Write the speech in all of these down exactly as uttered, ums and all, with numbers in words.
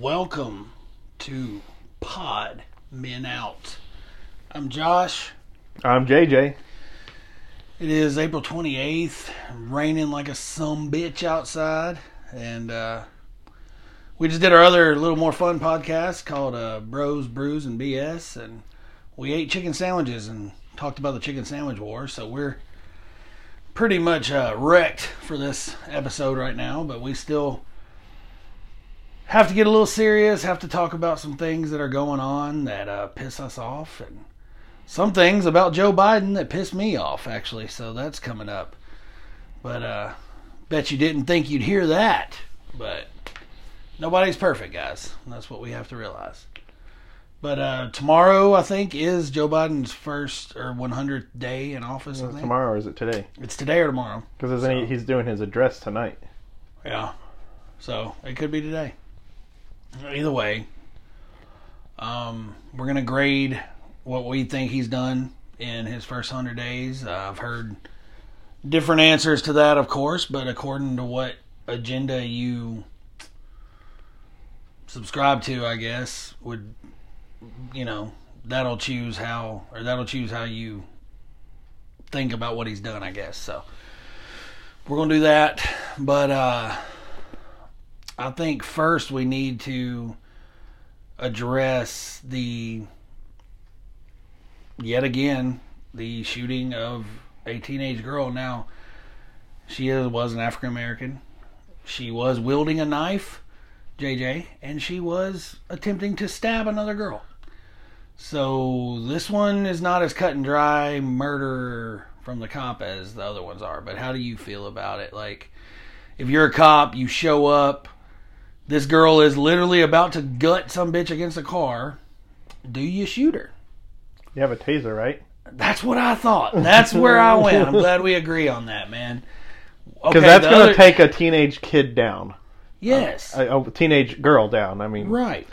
Welcome to Pod Men Out. I'm Josh. I'm J J. It is April twenty-eighth, raining like a sumbitch outside, and uh, we just did our other little more fun podcast called uh, Bros, Brews, and B S, and we ate chicken sandwiches and talked about the chicken sandwich war, so we're pretty much uh, wrecked for this episode right now, but we still have to get a little serious, have to talk about some things that are going on that uh, piss us off, and some things about Joe Biden that pissed me off, actually, so that's coming up. But, uh, bet you didn't think you'd hear that, but nobody's perfect, guys. That's what we have to realize. But uh, tomorrow, I think, is Joe Biden's first or one hundredth day in office, well, I think. Tomorrow, or is it today? It's today or tomorrow. Because so. he's doing his address tonight. Yeah, so it could be today. Either way, um, we're going to grade what we think he's done in his first one hundred days. Uh, I've heard different answers to that, of course, but according to what agenda you subscribe to, I guess, would, you know, that'll choose how, or that'll choose how you think about what he's done, I guess. So we're going to do that, but uh I think first we need to address the, yet again, the shooting of a teenage girl. Now, she is, was an African American. She was wielding a knife, J J, and she was attempting to stab another girl. So this one is not as cut and dry murder from the cop as the other ones are. But how do you feel about it? Like, if you're a cop, you show up. This girl is literally about to gut some bitch against a car. Do you shoot her? You have a taser, right? That's what I thought. That's where I went. I'm glad we agree on that, man. Because okay, that's going to other... take a teenage kid down. Yes. Uh, a, a teenage girl down, I mean. Right.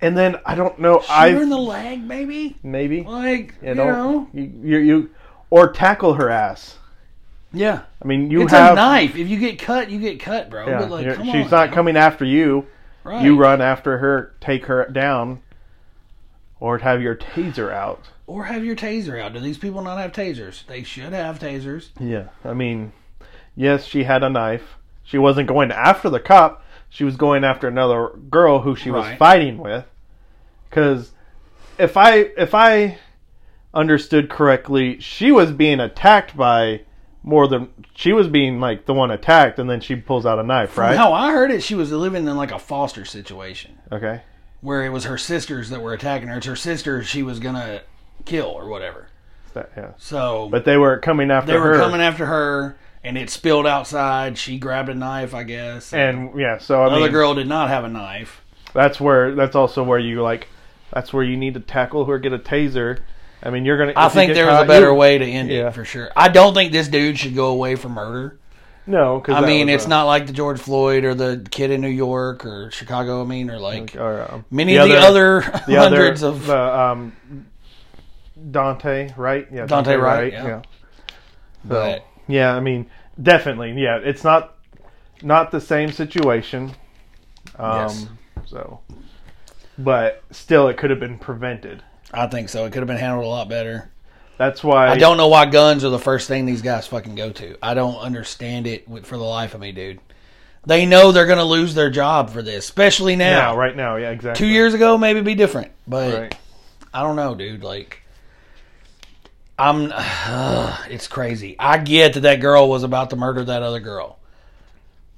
And then, I don't know. Shoot her in the leg, maybe? Maybe. Like, you, you know. You, you, you, or tackle her ass. Yeah, I mean, you it's have a knife. If you get cut, you get cut, bro. Yeah. But like, come she's on, not bro. coming after you. Right. You run after her, take her down, or have your taser out. Or have your taser out. Do these people not have tasers? They should have tasers. Yeah, I mean, yes, she had a knife. She wasn't going after the cop. She was going after another girl who she right. was fighting with. Because if I if I understood correctly, she was being attacked by. More than she was being like the one attacked, and then she pulls out a knife, right? No, I heard it. She was living in like a foster situation. Okay. Where it was her sisters that were attacking her. It's her sisters she was gonna kill or whatever. That, yeah. So. But they were coming after her. They were her. coming after her, and it spilled outside. She grabbed a knife, I guess. And, and yeah, so I mean, the other girl did not have a knife. That's where. That's also where you like. That's where you need to tackle her, get a taser. I mean, you're gonna. I think there was a better way to end it for sure. I don't think this dude should go away for murder. No, because I mean, it's not like the George Floyd or the kid in New York or Chicago. I mean, or like many of the other hundreds of Dante Wright. Yeah, Dante Wright. Yeah. But yeah, I mean, definitely. Yeah, it's not not the same situation. Yes. So, but still, it could have been prevented. I think so. It could have been handled a lot better. That's why... I don't know why guns are the first thing these guys fucking go to. I don't understand it for the life of me, dude. They know they're going to lose their job for this, especially now. Yeah, right now. Yeah, exactly. Two years ago, maybe it'd be different. But right. I don't know, dude. Like, I'm... Uh, it's crazy. I get that that girl was about to murder that other girl.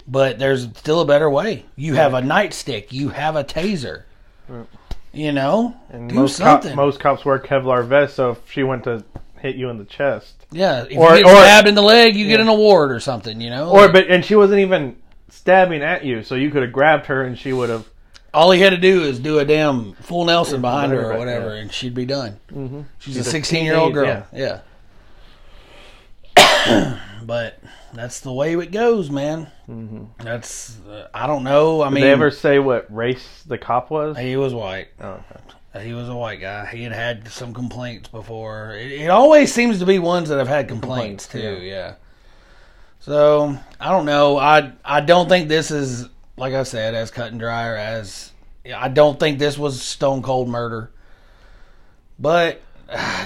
But there's still a better way. You have a nightstick. You have a taser. Right. You know, and do most something. Cop, most cops wear Kevlar vests, so if she went to hit you in the chest, yeah, if or, you get or, stabbed in the leg, you yeah. get an award or something, you know. Or like, but and she wasn't even stabbing at you, so you could have grabbed her and she would have. All he had to do is do a damn full Nelson behind her or whatever, yeah. and she'd be done. Mm-hmm. She's, She's a sixteen-year-old girl, yeah. yeah. But that's the way it goes, man. Mm-hmm. That's uh, I don't know. I Did mean, they ever say what race the cop was? He was white. Oh, okay. He was a white guy. He had had some complaints before. It, it always seems to be ones that have had complaints, complaints too. Yeah. yeah. So I don't know. I I don't think this is like I said, as cut and dry, or as, I don't think this was stone cold murder, but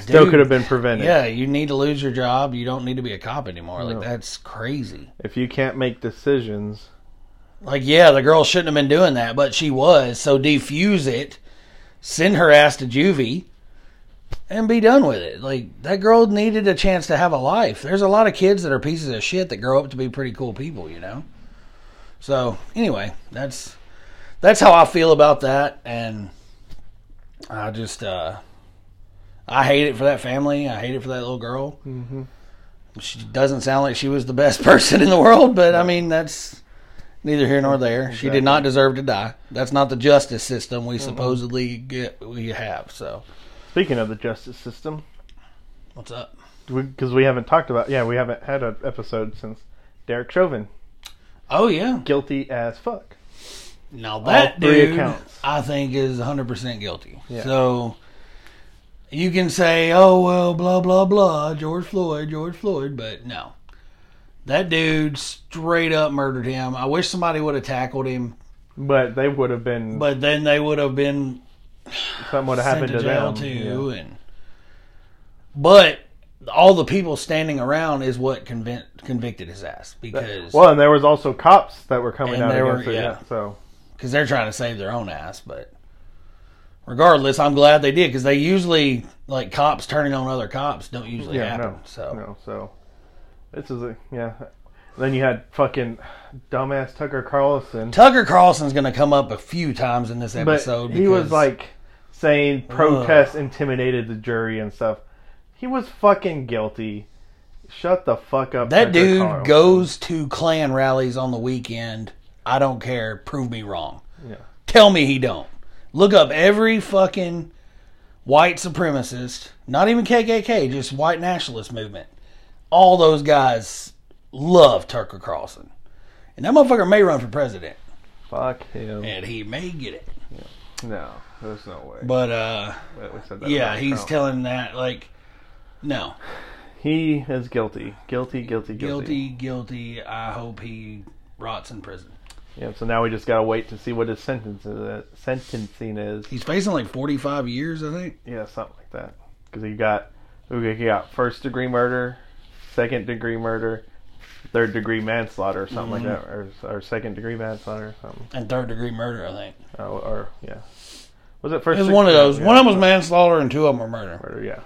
still dude, could have been prevented. Yeah, you need to lose your job. You don't need to be a cop anymore. No. Like, that's crazy. If you can't make decisions. Like, yeah, the girl shouldn't have been doing that, but she was. So defuse it, send her ass to juvie, and be done with it. Like, that girl needed a chance to have a life. There's a lot of kids that are pieces of shit that grow up to be pretty cool people, you know? So, anyway, that's that's how I feel about that. And I just, uh, I hate it for that family. I hate it for that little girl. Mm-hmm. She doesn't sound like she was the best person in the world, but, I mean, that's neither here nor there. Exactly. She did not deserve to die. That's not the justice system we mm-hmm. supposedly get, we have, so... Speaking of the justice system, what's up? Because we, we haven't talked about, yeah, we haven't had an episode since Derek Chauvin. Oh, yeah. Guilty as fuck. Now that dude, accounts. I think, is one hundred percent guilty. Yeah. So, you can say, oh, well, blah, blah, blah, George Floyd, George Floyd, but no. That dude straight up murdered him. I wish somebody would have tackled him. But they would have been... But then they would have been... Something would have happened to, to them too, yeah. and but all the people standing around is what convinced, convicted his ass because well, and there was also cops that were coming out against him, yeah. So because they're trying to save their own ass, but regardless, I'm glad they did because they usually like cops turning on other cops don't usually yeah, happen. No, so no, so this is a yeah. Then you had fucking dumbass Tucker Carlson. Tucker Carlson's going to come up a few times in this episode. But he because, was like saying protests ugh. intimidated the jury and stuff. He was fucking guilty. Shut the fuck up. That Tucker dude Carlson. goes to Klan rallies on the weekend. I don't care. Prove me wrong. Yeah. Tell me he don't. Look up every fucking white supremacist, not even K K K, just white nationalist movement. All those guys... Love Tucker Carlson. And that motherfucker may run for president. Fuck him. And he may get it. Yeah. No, there's no way. But, uh, we said that yeah, he's Trump. telling that, like, no. He is guilty. Guilty, guilty, guilty. Guilty, guilty. I hope he rots in prison. Yeah, so now we just gotta wait to see what his sentence is, uh, sentencing is. He's facing like forty-five years, I think. Yeah, something like that. Because he got, he got first degree murder, second degree murder, third degree manslaughter or something mm-hmm. like that, or, or second degree manslaughter or something. And third degree murder, I think. Oh, or yeah, was it first? It was one of those. Yeah, one of them was manslaughter, and two of them were murder. Murder, yeah.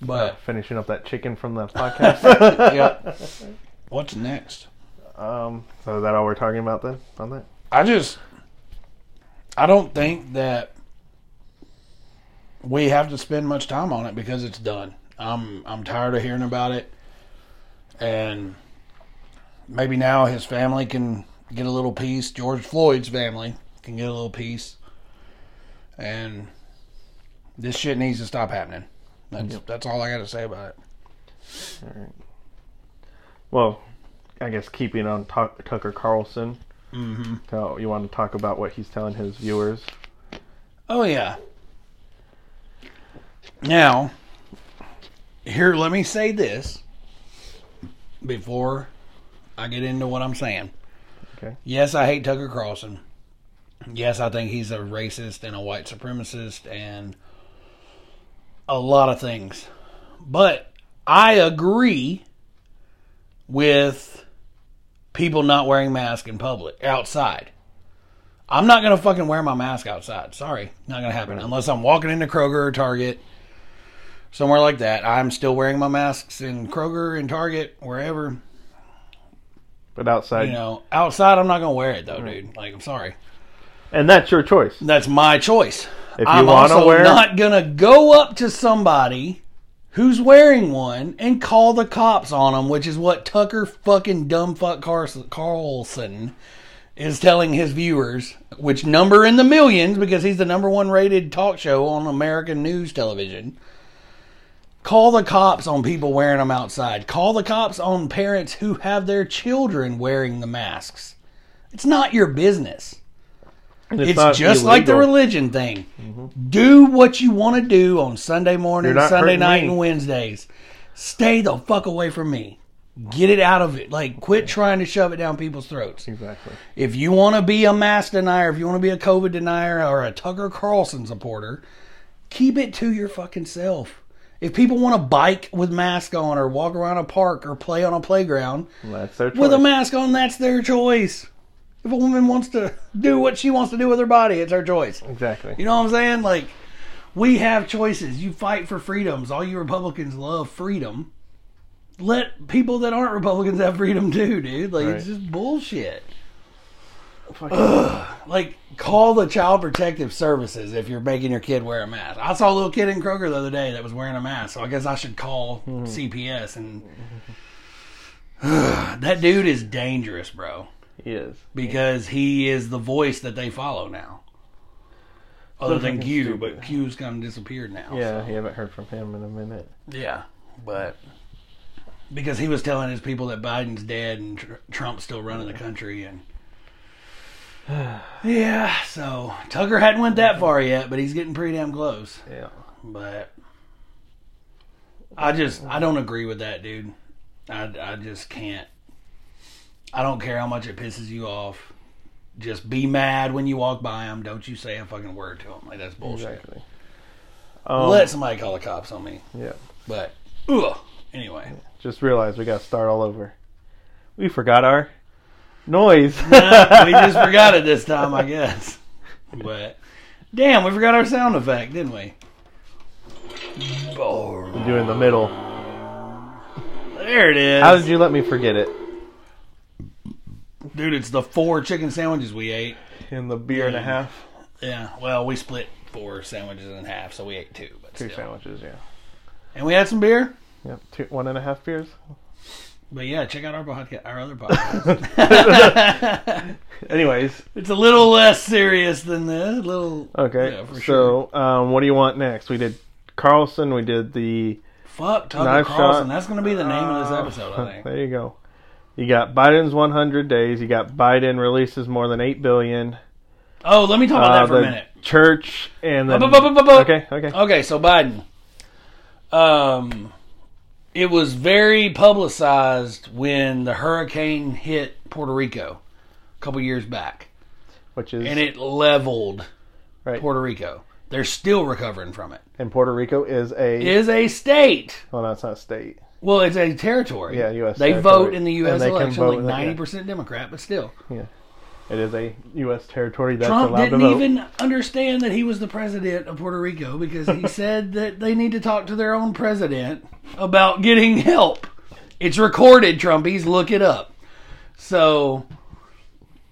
But uh, finishing up that chicken from the podcast. Yeah. What's next? Um. So is that all we're talking about then? On that, I just, I don't think that we have to spend much time on it because it's done. I'm I'm tired of hearing about it. And maybe now his family can get a little peace. George Floyd's family can get a little peace. And this shit needs to stop happening. That's yep. that's all I got to say about it. All right. Well, I guess keeping on talk, Tucker Carlson. Mm-hmm. So you want to talk about what he's telling his viewers? Oh, yeah. Now, here, let me say this. Before I get into what I'm saying. Okay. Yes, I hate Tucker Carlson. Yes, I think he's a racist and a white supremacist and a lot of things. But I agree with people not wearing masks in public, outside. I'm not going to fucking wear my mask outside. Sorry. Not going to happen. Unless I'm walking into Kroger or Target. Somewhere like that. I'm still wearing my masks in Kroger and Target, wherever. But outside. You know, outside I'm not going to wear it, though, right. dude. Like, I'm sorry. And that's your choice. That's my choice. If you want to wear it. I'm not going to go up to somebody who's wearing one and call the cops on them, which is what Tucker fucking dumb fuck Carlson is telling his viewers, which number in the millions, because he's the number one rated talk show on American news television. Call the cops on people wearing them outside. Call the cops on parents who have their children wearing the masks. It's not your business. It's, it's just like the religion thing. Mm-hmm. Do what you want to do on Sunday morning, Sunday night, and Wednesdays. Stay the fuck away from me. Get it out of it. Like, quit trying to shove it down people's throats. Exactly. If you want to be a mask denier, if you want to be a COVID denier or a Tucker Carlson supporter, keep it to your fucking self. If people want to bike with masks on or walk around a park or play on a playground that's their choice. With a mask on, that's their choice. If a woman wants to do what she wants to do with her body, it's her choice. Exactly. You know what I'm saying? Like, we have choices. You fight for freedoms. All you Republicans love freedom. Let people that aren't Republicans have freedom too, dude. Like, right. It's just bullshit. Ugh. Like, call the Child Protective Services if you're making your kid wear a mask. I saw a little kid in Kroger the other day that was wearing a mask, so I guess I should call mm-hmm. C P S. And ugh, that dude is dangerous, bro. He is. Because yeah. he is the voice that they follow now. Other Something than Q, stupid. But Q's kind of disappeared now. Yeah, so. You haven't heard from him in a minute. Yeah, but... Because he was telling his people that Biden's dead and tr- Trump's still running the country. and Yeah, so Tucker hadn't went that far yet, but he's getting pretty damn close. Yeah. But I just, I don't agree with that, dude. I, I just can't. I don't care how much it pisses you off. Just be mad when you walk by him. Don't you say a fucking word to him. Like, that's bullshit. Exactly. Um, Let somebody call the cops on me. Yeah. But, ugh. Anyway. Just realized we got to start all over. We forgot our noise. Nah, we just forgot it this time, I guess. But, damn, we forgot our sound effect, didn't we? We're doing the middle. There it is. How did you let me forget it? Dude, it's the four chicken sandwiches we ate. And the beer and, and a half. Yeah, well, we split four sandwiches in half, so we ate two. But two still. sandwiches, yeah. And we had some beer? Yep, two, one and a half beers. But yeah, check out our podcast, our other podcast. Anyways, it's a little less serious than this. A little okay. Yeah, for so, sure. um, what do you want next? We did Carlson. We did the fuck Tucker Carlson. Shot. That's going to be the name uh, of this episode. I think. There you go. You got Biden's one hundred days. You got Biden releases more than eight billion. Oh, let me talk about uh, that for a minute. Church and then okay, okay, okay. So Biden. Um. It was very publicized when the hurricane hit Puerto Rico a couple years back. Which is... And it leveled right. Puerto Rico. They're still recovering from it. And Puerto Rico is a... Is a state. Well, no, it's not a state. Well, it's a territory. Yeah, U S They territory. Vote in the U S election like ninety percent yeah. Democrat, but still. Yeah. It is a U S territory that's Trump allowed to vote. Trump didn't even understand that he was the president of Puerto Rico because he said that they need to talk to their own president... about getting help. It's recorded, Trumpies. Look it up. So,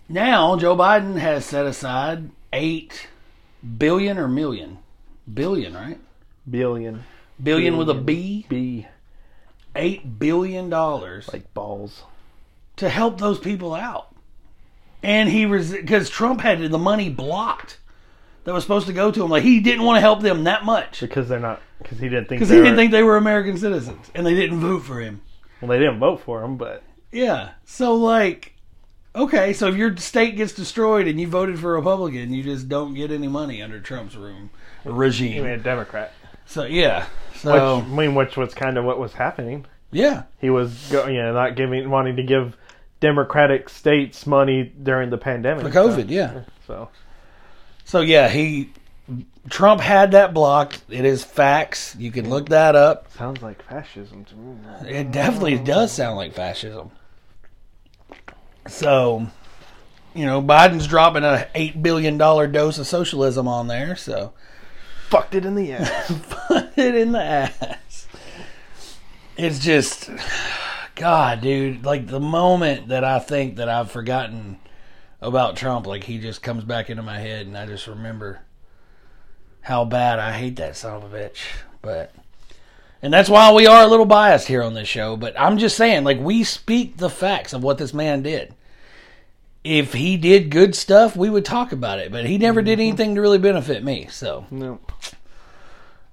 now Joe Biden has set aside eight billion or million? Billion, right? Billion. Billion, billion with a B? B. eight billion dollars. Like balls. To help those people out. And he... Because Trump had the money blocked. That was supposed to go to him. Like, he didn't want to help them that much. Because they're not... Because he didn't think Because he didn't were, think they were American citizens, and they didn't vote for him. Well, they didn't vote for him, but yeah. So like, okay, so if your state gets destroyed and you voted for a Republican, you just don't get any money under Trump's room regime. You mean a Democrat? So yeah. So which, I mean, which was kind of what was happening. Yeah, he was go, you know not giving wanting to give Democratic states money during the pandemic for COVID. So, yeah. So. So yeah, he. Trump had that blocked. It is facts. You can look that up. Sounds like fascism to me. It definitely does sound like fascism. So, you know, Biden's dropping an eight billion dollars dose of socialism on there, so. Fucked it in the ass. Fucked it in the ass. It's just, God, dude, like the moment that I think that I've forgotten about Trump, like he just comes back into my head and I just remember... How bad I hate that son of a bitch. But, and that's why we are a little biased here on this show. But I'm just saying, like, we speak the facts of what this man did. If he did good stuff, we would talk about it. But he never did anything to really benefit me. So, no.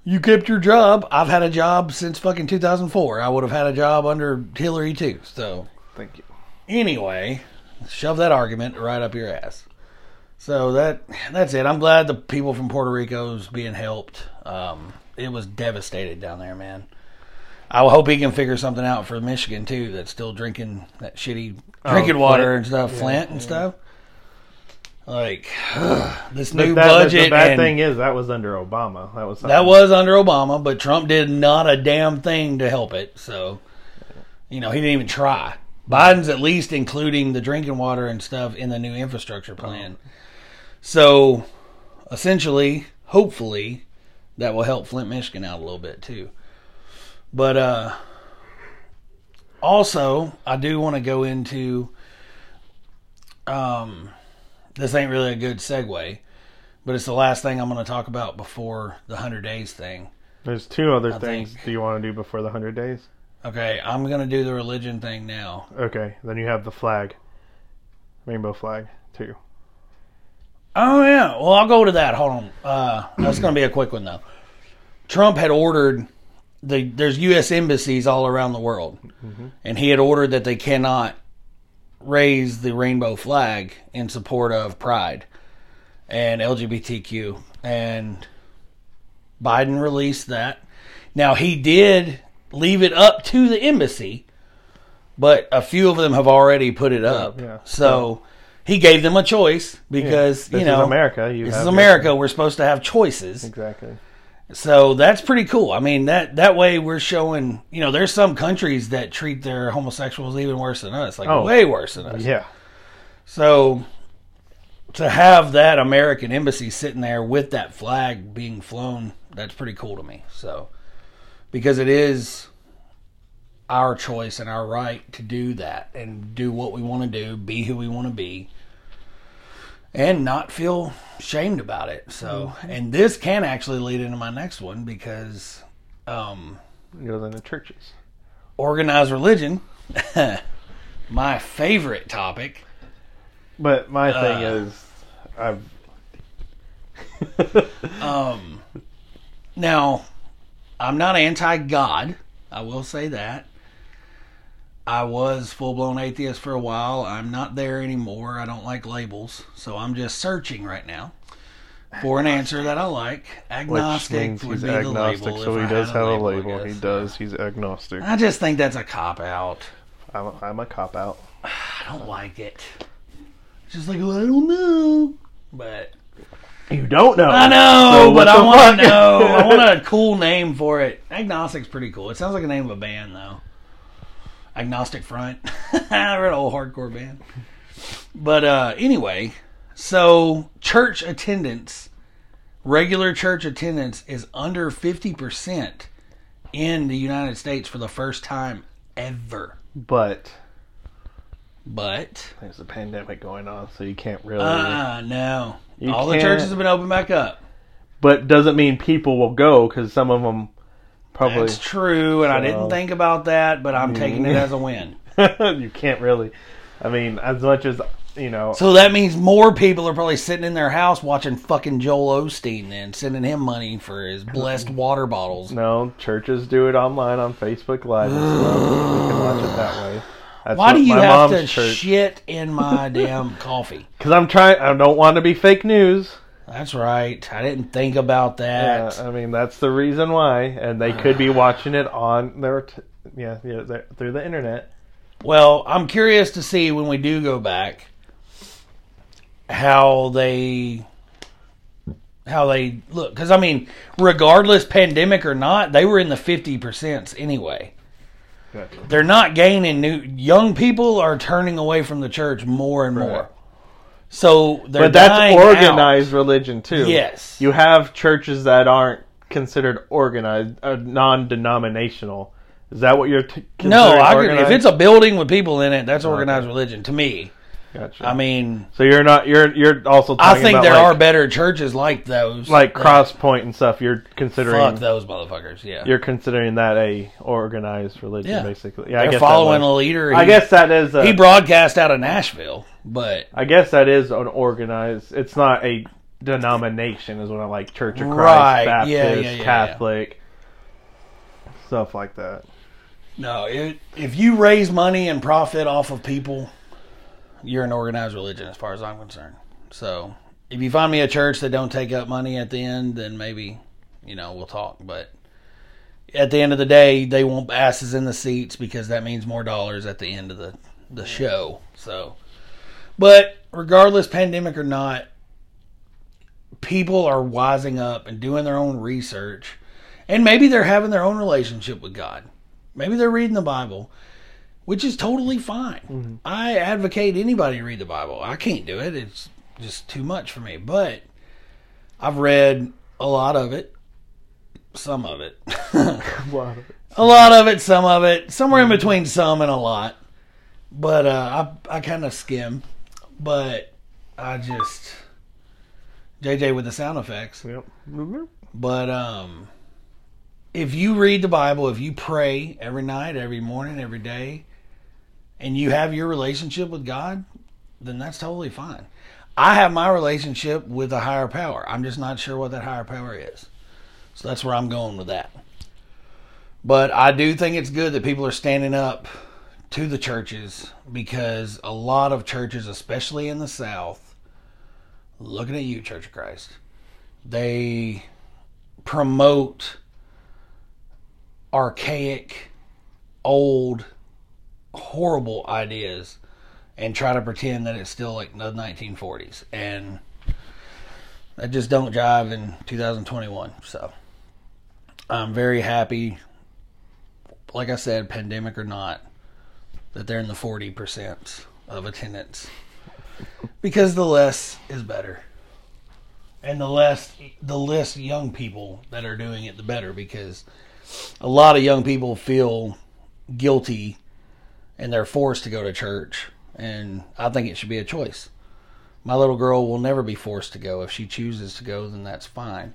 You kept your job. I've had a job since fucking two thousand four. I would have had a job under Hillary, too. So, thank you. Anyway, shove that argument right up your ass. So that that's it. I'm glad the people from Puerto Rico's being helped. Um, it was devastated down there, man. I hope he can figure something out for Michigan, too, that's still drinking that shitty drinking oh, water and stuff, yeah, Flint and yeah. stuff. Like, ugh, this new that, budget. The bad thing is, that was under Obama. That was something. That was under Obama, but Trump did not a damn thing to help it. So, you know, he didn't even try. Biden's at least including the drinking water and stuff in the new infrastructure plan. Oh. So, essentially, hopefully, that will help Flint, Michigan out a little bit, too. But, uh, also, I do want to go into, um, this ain't really a good segue, but it's the last thing I'm going to talk about before the one hundred days thing. There's two other I things think. Do you want to do before the one hundred days? Okay, I'm going to do the religion thing now. Okay, then you have the flag. Rainbow flag, too. Oh, yeah. Well, I'll go to that. Hold on. Uh, that's going to be a quick one, though. Trump had ordered... The, there's U S embassies all around the world, mm-hmm. and he had ordered that they cannot raise the rainbow flag in support of Pride and L G B T Q, and Biden released that. Now, he did leave it up to the embassy, but a few of them have already put it up, yeah, yeah, so yeah. he gave them a choice because, yeah, you know, this is America. You this is America. Your... We're supposed to have choices. Exactly. So that's pretty cool. I mean, that, that way we're showing, you know, there's some countries that treat their homosexuals even worse than us, like oh, way worse than us. Yeah. So to have that American embassy sitting there with that flag being flown, that's pretty cool to me. So, because it is our choice and our right to do that and do what we want to do, be who we want to be. And not feel shamed about it. So, and this can actually lead into my next one because, um, you're in the churches, organized religion, my favorite topic. But my thing uh, is, I've um, now I'm not anti-God. I will say that. I was full-blown atheist for a while. I'm not there anymore. I don't like labels. So I'm just searching right now for an answer that I like. Agnostic would be the label. So he does have a label. He does. He's agnostic. I just think that's a cop-out. I'm a, I'm a cop-out. I don't like it. It's just like, well, I don't know. But... You don't know. I know, so but I want to know. I want a cool name for it. Agnostic's pretty cool. It sounds like a name of a band, though. Agnostic Front. They're an old hardcore band. But uh, anyway, so church attendance, regular church attendance is under fifty percent in the United States for the first time ever. But. But. There's a pandemic going on, so you can't really. Ah, uh, no. All can't. The churches have been opened back up. But doesn't mean people will go, because some of them. Probably. That's true, and so, I didn't think about that, but I'm taking it as a win. You can't really. I mean, as much as, you know. So that means more people are probably sitting in their house watching fucking Joel Osteen and sending him money for his blessed water bottles. No, churches do it online on Facebook Live. So we can watch it that way. That's Why do you have to church. Shit in my damn coffee? Because I'm trying. I don't want to be fake news. That's right. I didn't think about that. Yeah, I mean, that's the reason why. And they could be watching it on their, t- yeah, yeah their, through the internet. Well, I'm curious to see when we do go back how they, how they look. Because, I mean, regardless, pandemic or not, they were in the fifty percent anyway. Gotcha. They're not gaining new. Young people are turning away from the church more and right. more. So they're But that's organized out. Religion, too. Yes. You have churches that aren't considered organized, uh, non-denominational. Is that what you're t- considering No, I organized? Could, if it's a building with people in it, that's oh, organized okay. religion to me. Gotcha. I mean... So you're not... You're you're also talking about... I think about there like, are better churches like those. Like Cross Point and stuff, you're considering... Fuck those motherfuckers, yeah. You're considering that a organized religion, yeah. basically. Yeah, they're I guess following that was, a leader. He, I guess that is... A, he broadcast out of Nashville. But I guess that is an organized. It's not a denomination, is what I like. Church of Christ, right. Baptist, yeah, yeah, yeah, Catholic, yeah. stuff like that. No, it, if you raise money and profit off of people, you're an organized religion, as far as I'm concerned. So if you find me a church that don't take up money at the end, then maybe you know we'll talk. But at the end of the day, they want asses in the seats because that means more dollars at the end of the, the show. So, but regardless, pandemic or not, people are wising up and doing their own research. And maybe they're having their own relationship with God. Maybe they're reading the Bible, which is totally fine. Mm-hmm. I advocate anybody read the Bible. I can't do it. It's just too much for me. But I've read a lot of it. Some of it. a lot of it. A lot of it, some of it. Somewhere in between some and a lot. But uh, I I kind of skim. But I just... J J with the sound effects. Yep. Mm-hmm. But um, if you read the Bible, if you pray every night, every morning, every day, and you have your relationship with God, then that's totally fine. I have my relationship with a higher power. I'm just not sure what that higher power is. So that's where I'm going with that. But I do think it's good that people are standing up to the churches, because a lot of churches, especially in the South, looking at you, Church of Christ, they promote archaic, old, horrible ideas and try to pretend that it's still like the nineteen forties. And that just don't jive in two thousand twenty-one. So I'm very happy, like I said, pandemic or not, that they're in the forty percent of attendance. Because the less is better. And the less, the less young people that are doing it, the better. Because a lot of young people feel guilty and they're forced to go to church. And I think it should be a choice. My little girl will never be forced to go. If she chooses to go, then that's fine.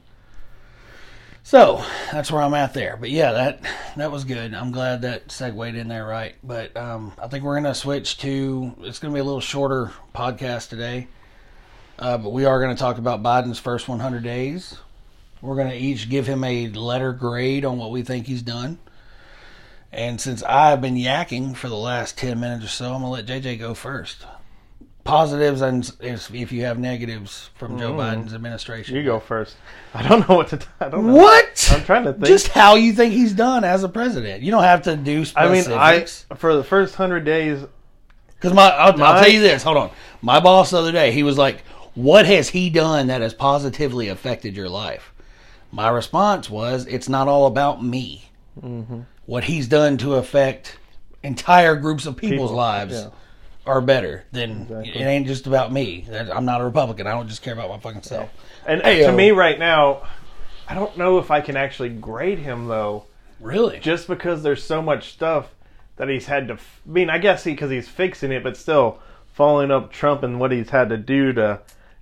So, that's where I'm at there. But yeah, that that was good. I'm glad that segued in there right. But um, I think we're going to switch to, it's going to be a little shorter podcast today. Uh, but we are going to talk about Biden's first one hundred days. We're going to each give him a letter grade on what we think he's done. And since I've been yakking for the last ten minutes or so, I'm going to let J J go first. Positives and if you have negatives from Joe mm. Biden's administration. You go first. I don't know what to. T- I don't know. What? I'm trying to think. Just how you think he's done as a president. You don't have to do specifics. I mean, I for the first hundred days. Because my, I'll, my, I'll tell you this. Hold on. My boss the other day, he was like, "What has he done that has positively affected your life?" My response was, "It's not all about me. Mm-hmm. What he's done to affect entire groups of people's People, lives." Yeah. Are better than exactly. It ain't just about me. I'm not a Republican. I don't just care about my fucking self. And Ayo. To me right now, I don't know if I can actually grade him though. Really? Just because there's so much stuff that he's had to. F- I mean, I guess because he, he's fixing it, but still following up Trump and what he's had to do to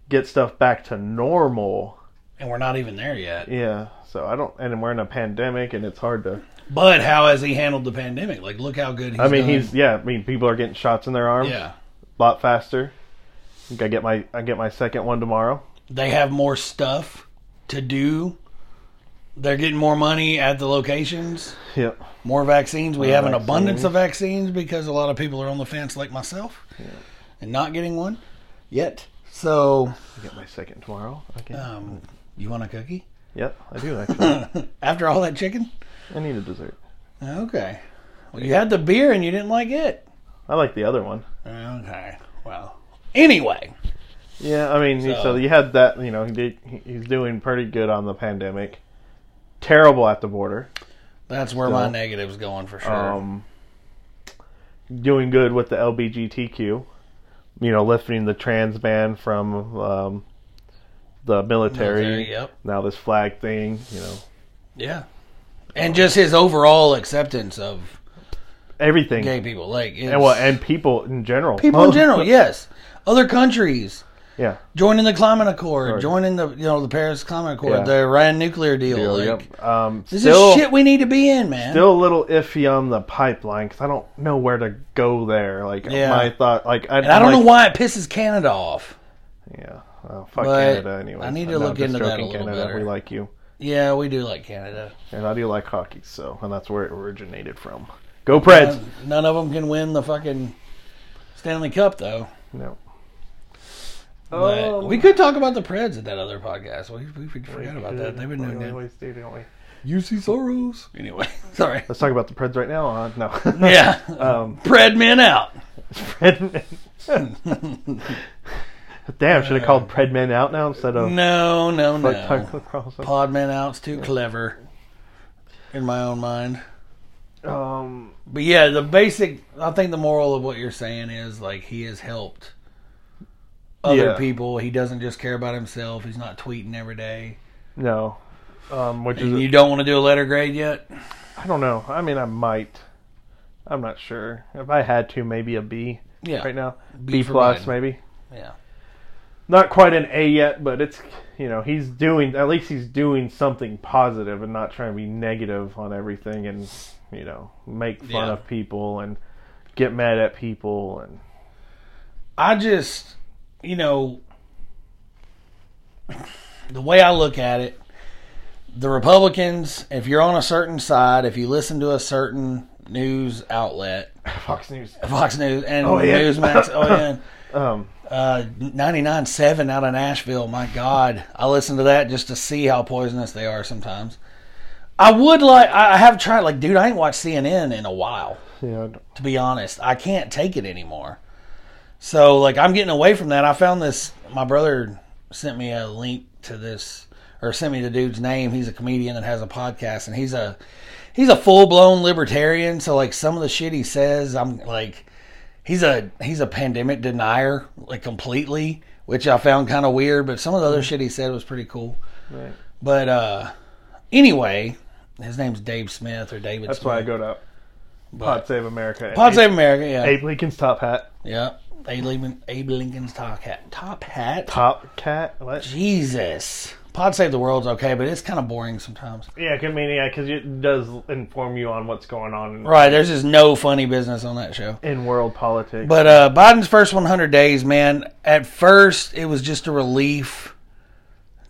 get stuff back to normal. And we're not even there yet. Yeah. So I don't. And we're in a pandemic, and it's hard to. But how has he handled the pandemic? Like, look how good he's I mean, done. he's, yeah, I mean, people are getting shots in their arms. Yeah. A lot faster. I think I get my, I get my second one tomorrow. They have more stuff to do. They're getting more money at the locations. Yep. More vaccines. We more have vaccines. An abundance of vaccines because a lot of people are on the fence like myself yeah. and not getting one yet. So. I get my second tomorrow. Okay. Um, you want a cookie? Yep, I do actually. After all that chicken? I need a dessert. Okay. Well, you had the beer and you didn't like it. I like the other one. Okay. Well. Anyway. Yeah, I mean, so, he, so you had that, you know, he did, he's doing pretty good on the pandemic. Terrible at the border. That's where so, my negative's going for sure. Um, doing good with the L G B T Q. You know, lifting the trans ban from um, the military. military yep. Now this flag thing, you know. Yeah. And just his overall acceptance of everything, gay people, like and well, and people in general, people in general, yes, other countries, yeah, joining the climate accord, right. joining the you know the Paris climate accord, yeah. the Iran nuclear deal, deal like yep. um, this still, is shit we need to be in, man. Still a little iffy on the pipeline because I don't know where to go there. Like yeah. my thought, like I, and I don't like, know why it pisses Canada off. Yeah, well, fuck but Canada anyway. I need to I'm look into that a little Canada, better. We like you. Yeah, we do like Canada. And I do like hockey, so. And that's where it originated from. Go Preds! None, none of them can win the fucking Stanley Cup, though. No. But um, we could talk about the Preds at that other podcast. We, we, we forgot we about could. that. They've been doing it. You see Soros. Anyway, sorry. Let's talk about the Preds right now. Uh, no. Yeah. um, Pred men out. Pred men. Damn, should I call it Pred Men Out now instead of... No, no, no. Pod Men Out's too clever in my own mind. Um, But yeah, the basic... I think the moral of what you're saying is, like, he has helped other yeah. people. He doesn't just care about himself. He's not tweeting every day. No. Um, which is you a, don't want to do a letter grade yet? I don't know. I mean, I might. I'm not sure. If I had to, maybe a B yeah. right now. B, B plus, Biden. Maybe. Yeah. Not quite an A yet, but it's, you know, he's doing, at least he's doing something positive and not trying to be negative on everything and, you know, make fun yeah. of people and get mad at people. And I just, you know, the way I look at it, the Republicans, if you're on a certain side, if you listen to a certain news outlet. Fox News. Fox News and oh, yeah. Newsmax. Oh, yeah. Um, uh, ninety-nine point seven out of Nashville. My God, I listen to that just to see how poisonous they are sometimes. I would like, I have tried, like, dude, I ain't watched C N N in a while. Yeah. To be honest, I can't take it anymore. So, like, I'm getting away from that. I found this, my brother sent me a link to this, or sent me the dude's name. He's a comedian that has a podcast, and he's a, he's a full-blown libertarian. So, like, some of the shit he says, I'm like... He's a he's a pandemic denier, like, completely, which I found kind of weird. But some of the other shit he said was pretty cool. Right. But uh, anyway, his name's Dave Smith or David That's Smith. That's why I go to Pod Save America. Pod Save America, yeah. Abe Lincoln's top hat. Yeah. Abe, Lincoln, Abe Lincoln's top hat. Top hat? Top cat? What? Jesus. Pod Save the World's okay, but it's kind of boring sometimes. Yeah, I mean, yeah, because it does inform you on what's going on. In- right, there's just no funny business on that show. In world politics. But uh, Biden's first one hundred days, man, at first it was just a relief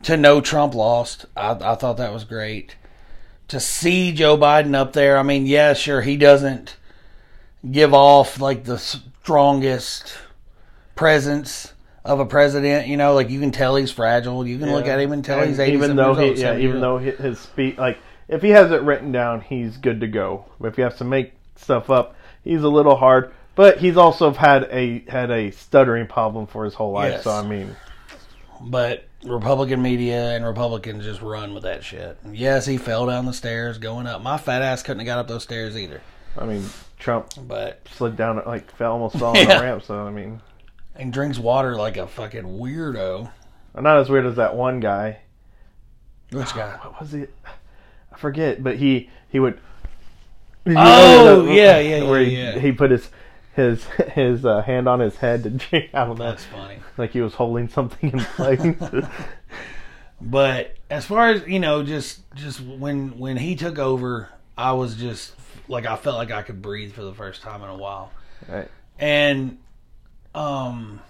to know Trump lost. I, I thought that was great. To see Joe Biden up there, I mean, yeah, sure, he doesn't give off, like, the strongest presence of a president, you know, like, you can tell he's fragile. You can yeah. look at him and tell and he's eighty. Even though he, yeah, even though his speech, like, if he has it written down, he's good to go. But if he has to make stuff up, he's a little hard. But he's also had a had a stuttering problem for his whole life. Yes. So I mean, but Republican media and Republicans just run with that shit. Yes, he fell down the stairs going up. My fat ass couldn't have got up those stairs either. I mean, Trump, but slid down, like, fell, almost fell on yeah. the ramp. So I mean. And drinks water like a fucking weirdo. I'm not as weird as that one guy. Which guy? What was it? I forget, but he, he would... He oh, the, yeah, yeah, where yeah, he, yeah. he put his his his uh, hand on his head to drink out of that. That's funny. Like he was holding something in place. But as far as, you know, just just when when he took over, I was just... Like, I felt like I could breathe for the first time in a while. Right. And... Um,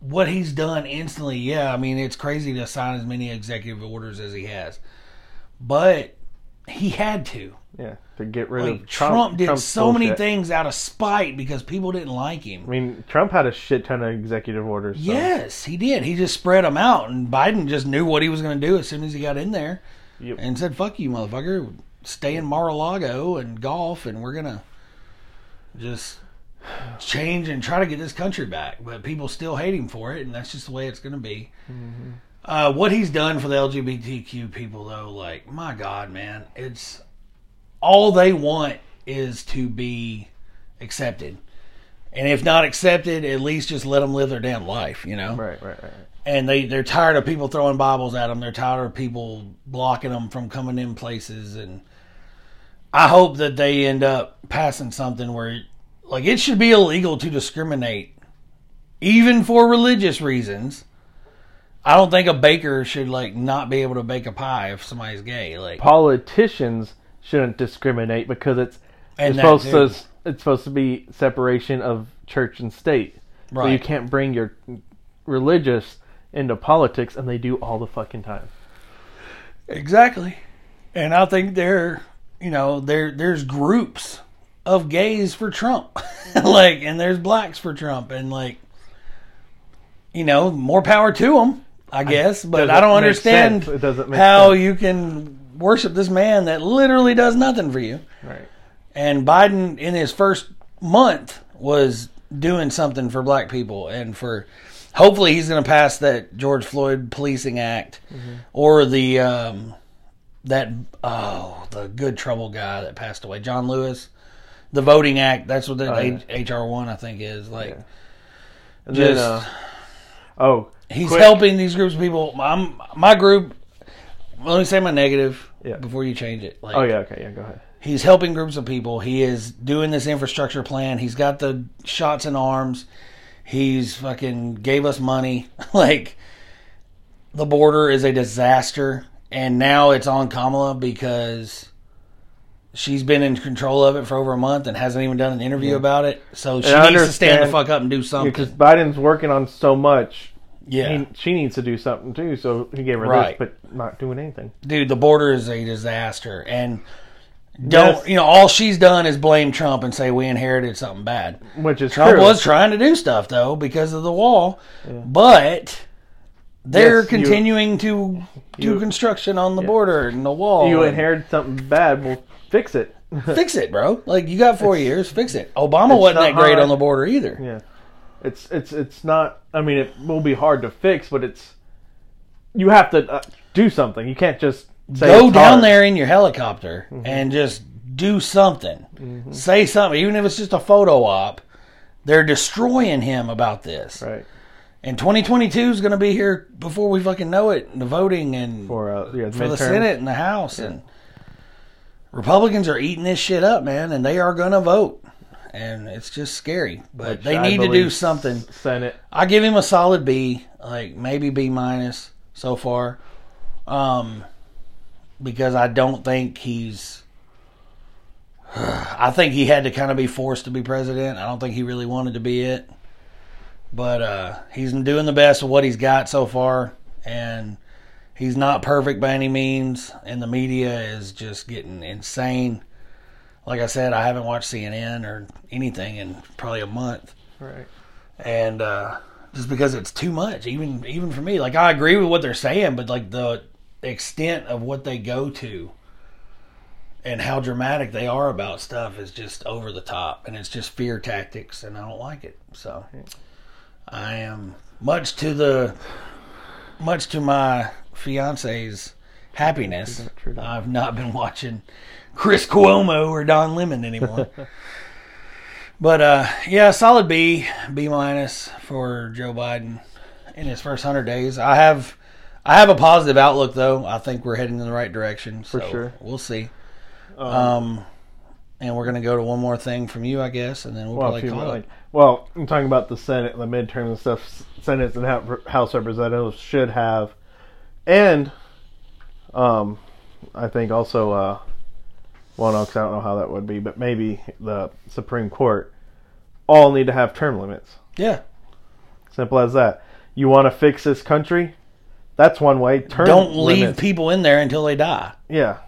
what he's done instantly, yeah, I mean, it's crazy to sign as many executive orders as he has. But he had to. Yeah, to get rid like, of Trump. Trump did Trump's so bullshit. many things out of spite because people didn't like him. I mean, Trump had a shit ton of executive orders. So. Yes, he did. He just spread them out, and Biden just knew what he was going to do as soon as he got in there yep. and said, fuck you, motherfucker. Stay in Mar-a-Lago and golf, and we're going to just... change and try to get this country back, but people still hate him for it, and that's just the way it's going to be. Mm-hmm. Uh, what he's done for the L G B T Q people, though, like, my God, man, it's all they want is to be accepted, and if not accepted, at least just let them live their damn life, you know? Right, right, right. And they they're tired of people throwing Bibles at them. They're tired of people blocking them from coming in places, and I hope that they end up passing something where. Like, it should be illegal to discriminate, even for religious reasons. I don't think a baker should, like, not be able to bake a pie if somebody's gay. Like, politicians shouldn't discriminate because it's, it's supposed to, it's supposed to be separation of church and state. Right. So you can't bring your religious into politics, and they do all the fucking time. Exactly. And I think they're, you know, they're, there's groups... of gays for Trump. Like, and there's blacks for Trump, and, like, you know, more power to them, I guess, but I don't understand how sense. you can worship this man that literally does nothing for you. Right. And Biden, in his first month, was doing something for black people and for... Hopefully he's going to pass that George Floyd Policing Act, mm-hmm. or the um, that oh the good trouble guy that passed away, John Lewis, the voting act. That's what the oh, yeah. H R one I think is like. Yeah. And just then, uh, oh, he's quick. helping these groups of people. I'm my group. Let me say my negative yeah. before you change it. Like, oh yeah, okay, yeah, go ahead. He's helping groups of people. He is doing this infrastructure plan. He's got the shots and arms. He's fucking gave us money. Like, the border is a disaster. And now it's on Kamala because she's been in control of it for over a month and hasn't even done an interview yeah. about it. So she and needs to stand the fuck up and do something. Because yeah, Biden's working on so much. Yeah. He, she needs to do something too. So he gave her right. this, but not doing anything. Dude, the border is a disaster. And... Don't yes. you know? All she's done is blame Trump and say we inherited something bad, which is Trump true. was trying to do stuff though because of the wall, yeah. but they're yes, continuing you, to do you, construction on the yeah. border and the wall. You inherited something bad. Well, fix it. Fix it, bro. Like you got four it's, years. Fix it. Obama wasn't that great hard. on the border either. Yeah, it's it's it's not. I mean, it will be hard to fix, but it's you have to uh, do something. You can't just. Say Go down hard. there in your helicopter mm-hmm. and just do something. Mm-hmm. Say something. Even if it's just a photo op, they're destroying him about this. Right. And twenty twenty-two is going to be here before we fucking know it. And the voting and for, uh, yeah, for the Senate and the House. Yeah. And Republicans are eating this shit up, man. And they are going to vote. And it's just scary. But Which they I need to do something. Senate. I give him a solid B. Like maybe B minus so far. Um... Because I don't think he's... I think he had to kind of be forced to be president. I don't think he really wanted to be it. But uh, he's doing the best with what he's got so far. And he's not perfect by any means. And the media is just getting insane. Like I said, I haven't watched C N N or anything in probably a month. Right. And uh, just because it's too much, even even for me. Like, I agree with what they're saying, but like the... extent of what they go to and how dramatic they are about stuff is just over the top, and it's just fear tactics, and I don't like it. So I am much to the much to my fiance's happiness, I've not been watching Chris Cuomo or Don Lemon anymore. But uh yeah, solid B B minus for Joe Biden in his first one hundred days. I have I have a positive outlook, though. I think we're heading in the right direction. So for sure. We'll see. Um, um, and we're going to go to one more thing from you, I guess, and then we'll, well probably call like, it. Well, I'm talking about the Senate, the midterms and stuff. Senate and House representatives should have. And um, I think also, uh, well, no, because I don't know how that would be, but maybe the Supreme Court all need to have term limits. Yeah. Simple as that. You want to fix this country? That's one way. Term Don't leave limits. people in there until they die. Yeah.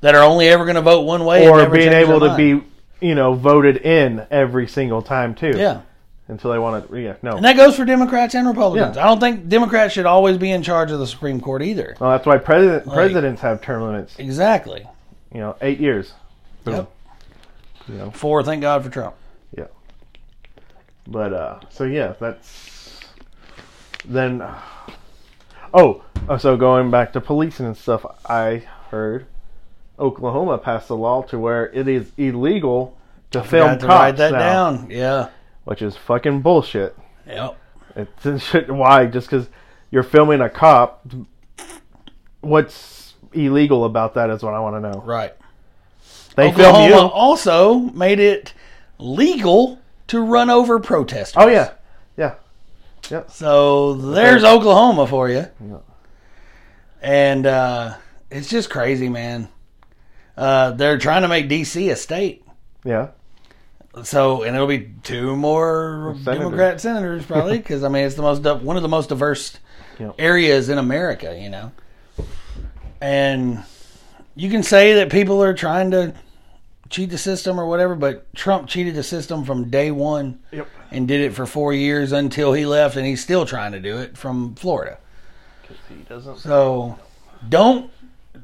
That are only ever going to vote one way. Or and being able to mind. be, you know, voted in every single time, too. Yeah. Until they want to, yeah, no. And that goes for Democrats and Republicans. Yeah. I don't think Democrats should always be in charge of the Supreme Court either. Well, that's why president, like, presidents have term limits. Exactly. You know, eight years. Boom. Yep. You know. Four, thank God for Trump. Yeah. But, uh, so yeah, that's, then... Uh, Oh, so going back to policing and stuff, I heard Oklahoma passed a law to where it is illegal to I film cops to write that now, down. Yeah, which is fucking bullshit. Yep. It's shit. Why? Just because you're filming a cop? What's illegal about that is what I want to know. Right. They Oklahoma film you. also made it legal to run over protesters. Oh yeah, yeah. Yep. So there's Oklahoma for you. Yep. And uh, it's just crazy, man. Uh, they're trying to make D C a state. Yeah. So, and it'll be two more Senator. Democrat senators probably, because I mean it's the most one of the most diverse yep. areas in America, you know. And you can say that people are trying to cheat the system or whatever, but Trump cheated the system from day one. Yep. And did it for four years until he left, and he's still trying to do it from Florida. Because he doesn't. So, don't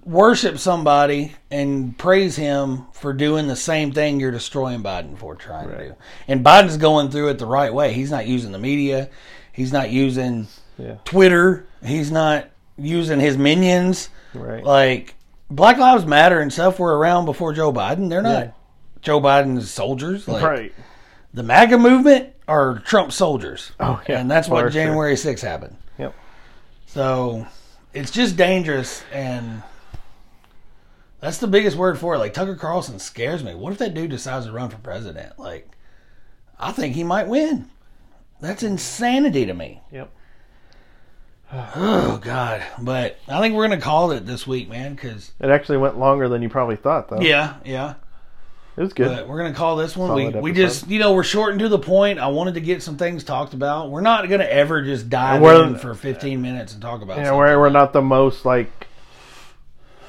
worship somebody and praise him for doing the same thing you're destroying Biden for trying right. to do. And Biden's going through it the right way. He's not using the media. He's not using yeah. Twitter. He's not using his minions. Right. Like, Black Lives Matter and stuff were around before Joe Biden. They're not yeah. Joe Biden's soldiers. Like, right. The MAGA movement are Trump soldiers. Oh, yeah. And that's what January sixth happened. Yep. So it's just dangerous, and that's the biggest word for it. Like, Tucker Carlson scares me. What if that dude decides to run for president? Like, I think he might win. That's insanity to me. Yep. Oh, God. But I think we're going to call it this week, man, because it actually went longer than you probably thought, though. Yeah, yeah. It was good. But we're going to call this one. We, we just, you know, we're short and to the point. I wanted to get some things talked about. We're not going to ever just dive in for fifteen minutes and talk about yeah, something. We're, we're not the most, like,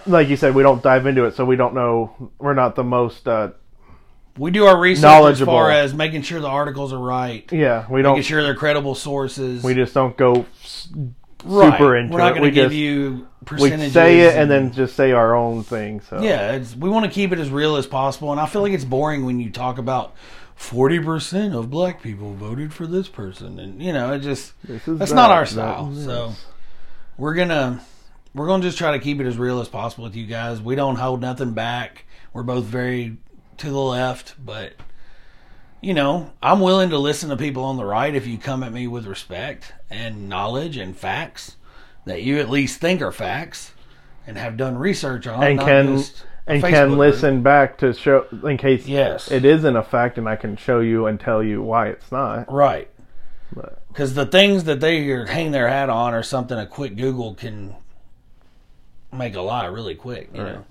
like you said, we don't dive into it, so we don't know. We're not the most uh, We do our research as far as making sure the articles are right. Yeah, we don't. Making sure they're credible sources. We just don't go right. super into it. We're not going to give just, you percentages. We say it and, and then just say our own thing. So yeah, it's, we want to keep it as real as possible. And I feel like it's boring when you talk about forty percent of black people voted for this person, and you know, it just that's that, not our style. That, so yes. we're gonna we're gonna just try to keep it as real as possible with you guys. We don't hold nothing back. We're both very to the left, but you know, I'm willing to listen to people on the right if you come at me with respect and knowledge and facts that you at least think are facts and have done research on, and can and Facebook can listen group. Back to show in case yes. it isn't a fact, and I can show you and tell you why it's not right. Because the things that they hang their hat on or something, a quick Google can make a lie really quick, you right. know.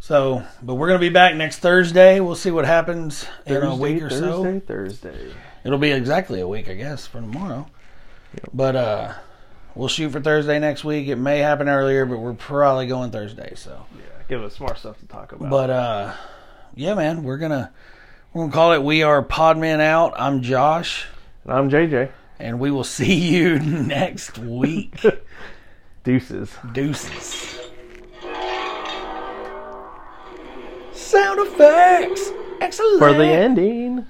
So, but we're going to be back next Thursday. We'll see what happens Thursday, in a week or Thursday, so. Thursday, Thursday. It'll be exactly a week, I guess, from tomorrow. Yep. But uh, we'll shoot for Thursday next week. It may happen earlier, but we're probably going Thursday. So yeah, give us more stuff to talk about. But uh, yeah, man, we're gonna we're gonna call it. We are Pod Men Out. I'm Josh. And I'm J J. And we will see you next week. Deuces. Deuces. Sound effects! Excellent! For the ending.